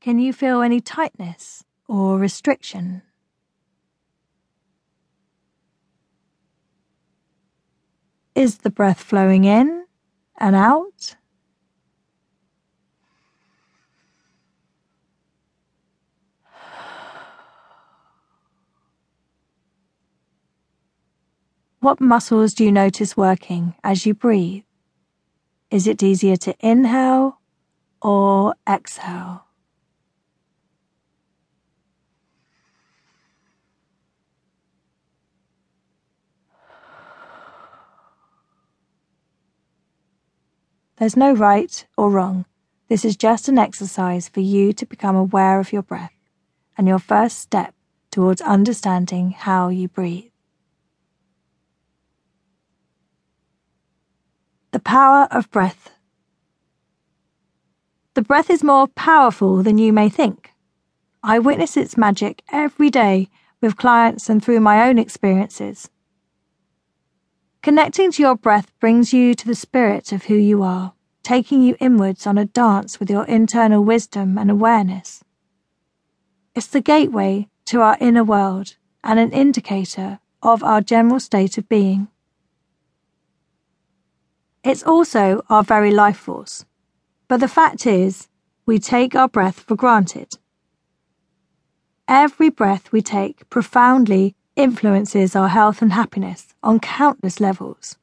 Can you feel any tightness or restriction? Is the breath flowing in and out? What muscles do you notice working as you breathe? Is it easier to inhale or exhale? There's no right or wrong. This is just an exercise for you to become aware of your breath and your first step towards understanding how you breathe. The power of breath. The breath is more powerful than you may think. I witness its magic every day with clients and through my own experiences. Connecting to your breath brings you to the spirit of who you are, taking you inwards on a dance with your internal wisdom and awareness. It's the gateway to our inner world and an indicator of our general state of being. It's also our very life force, but the fact is, we take our breath for granted. Every breath we take profoundly influences our health and happiness on countless levels.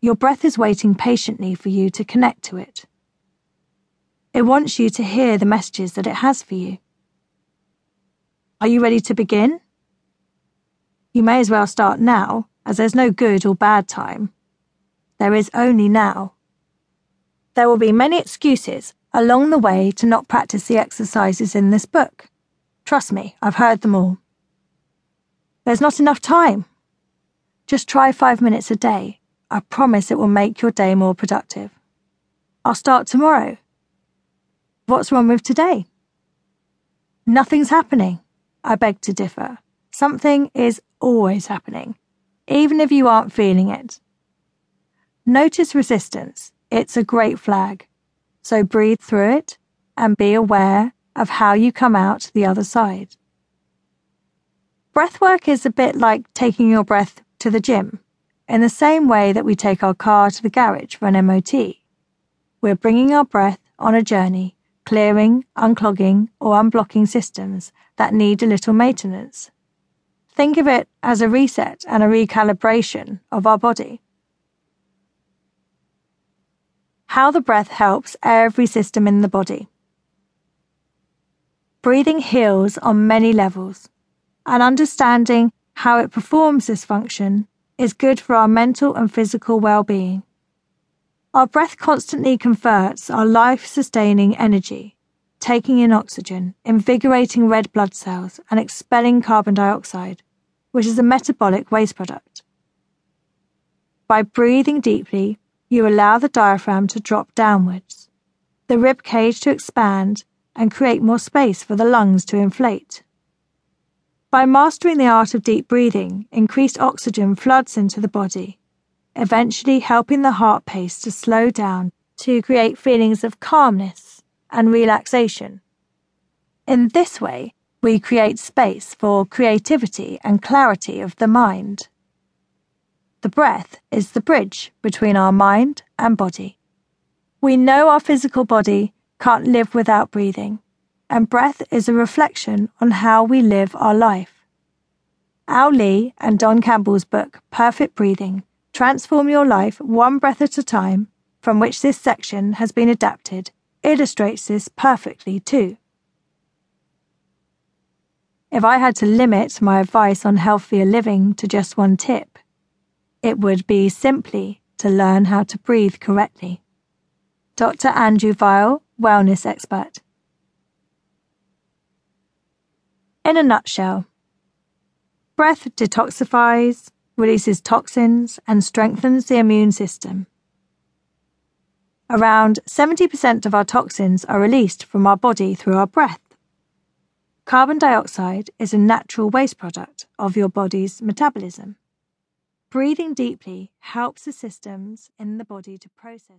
Your breath is waiting patiently for you to connect to it. It wants you to hear the messages that it has for you. Are you ready to begin? You may as well start now, as there's no good or bad time. There is only now. There will be many excuses along the way to not practice the exercises in this book. Trust me, I've heard them all. There's not enough time. Just try 5 minutes a day. I promise it will make your day more productive. I'll start tomorrow. What's wrong with today? Nothing's happening. I beg to differ. Something is always happening, even if you aren't feeling it. Notice resistance. It's a great flag. So breathe through it and be aware of how you come out the other side. Breathwork is a bit like taking your breath to the gym, in the same way that we take our car to the garage for an MOT. We're bringing our breath on a journey, clearing, unclogging, or unblocking systems that need a little maintenance. Think of it as a reset and a recalibration of our body. How the breath helps every system in the body. Breathing heals on many levels, and understanding how it performs this function is good for our mental and physical well-being. Our breath constantly converts our life-sustaining energy, taking in oxygen, invigorating red blood cells, and expelling carbon dioxide, which is a metabolic waste product. By breathing deeply, you allow the diaphragm to drop downwards, the rib cage to expand, and create more space for the lungs to inflate. By mastering the art of deep breathing, increased oxygen floods into the body, eventually helping the heart pace to slow down to create feelings of calmness and relaxation. In this way, we create space for creativity and clarity of the mind. The breath is the bridge between our mind and body. We know our physical body can't live without breathing, and breath is a reflection on how we live our life. Al Lee and Don Campbell's book, Perfect Breathing, Transform Your Life One Breath at a Time, from which this section has been adapted, illustrates this perfectly too. If I had to limit my advice on healthier living to just one tip, it would be simply to learn how to breathe correctly. Dr. Andrew Vile, wellness expert. In a nutshell, breath detoxifies, releases toxins, and strengthens the immune system. Around 70% of our toxins are released from our body through our breath. Carbon dioxide is a natural waste product of your body's metabolism. Breathing deeply helps the systems in the body to process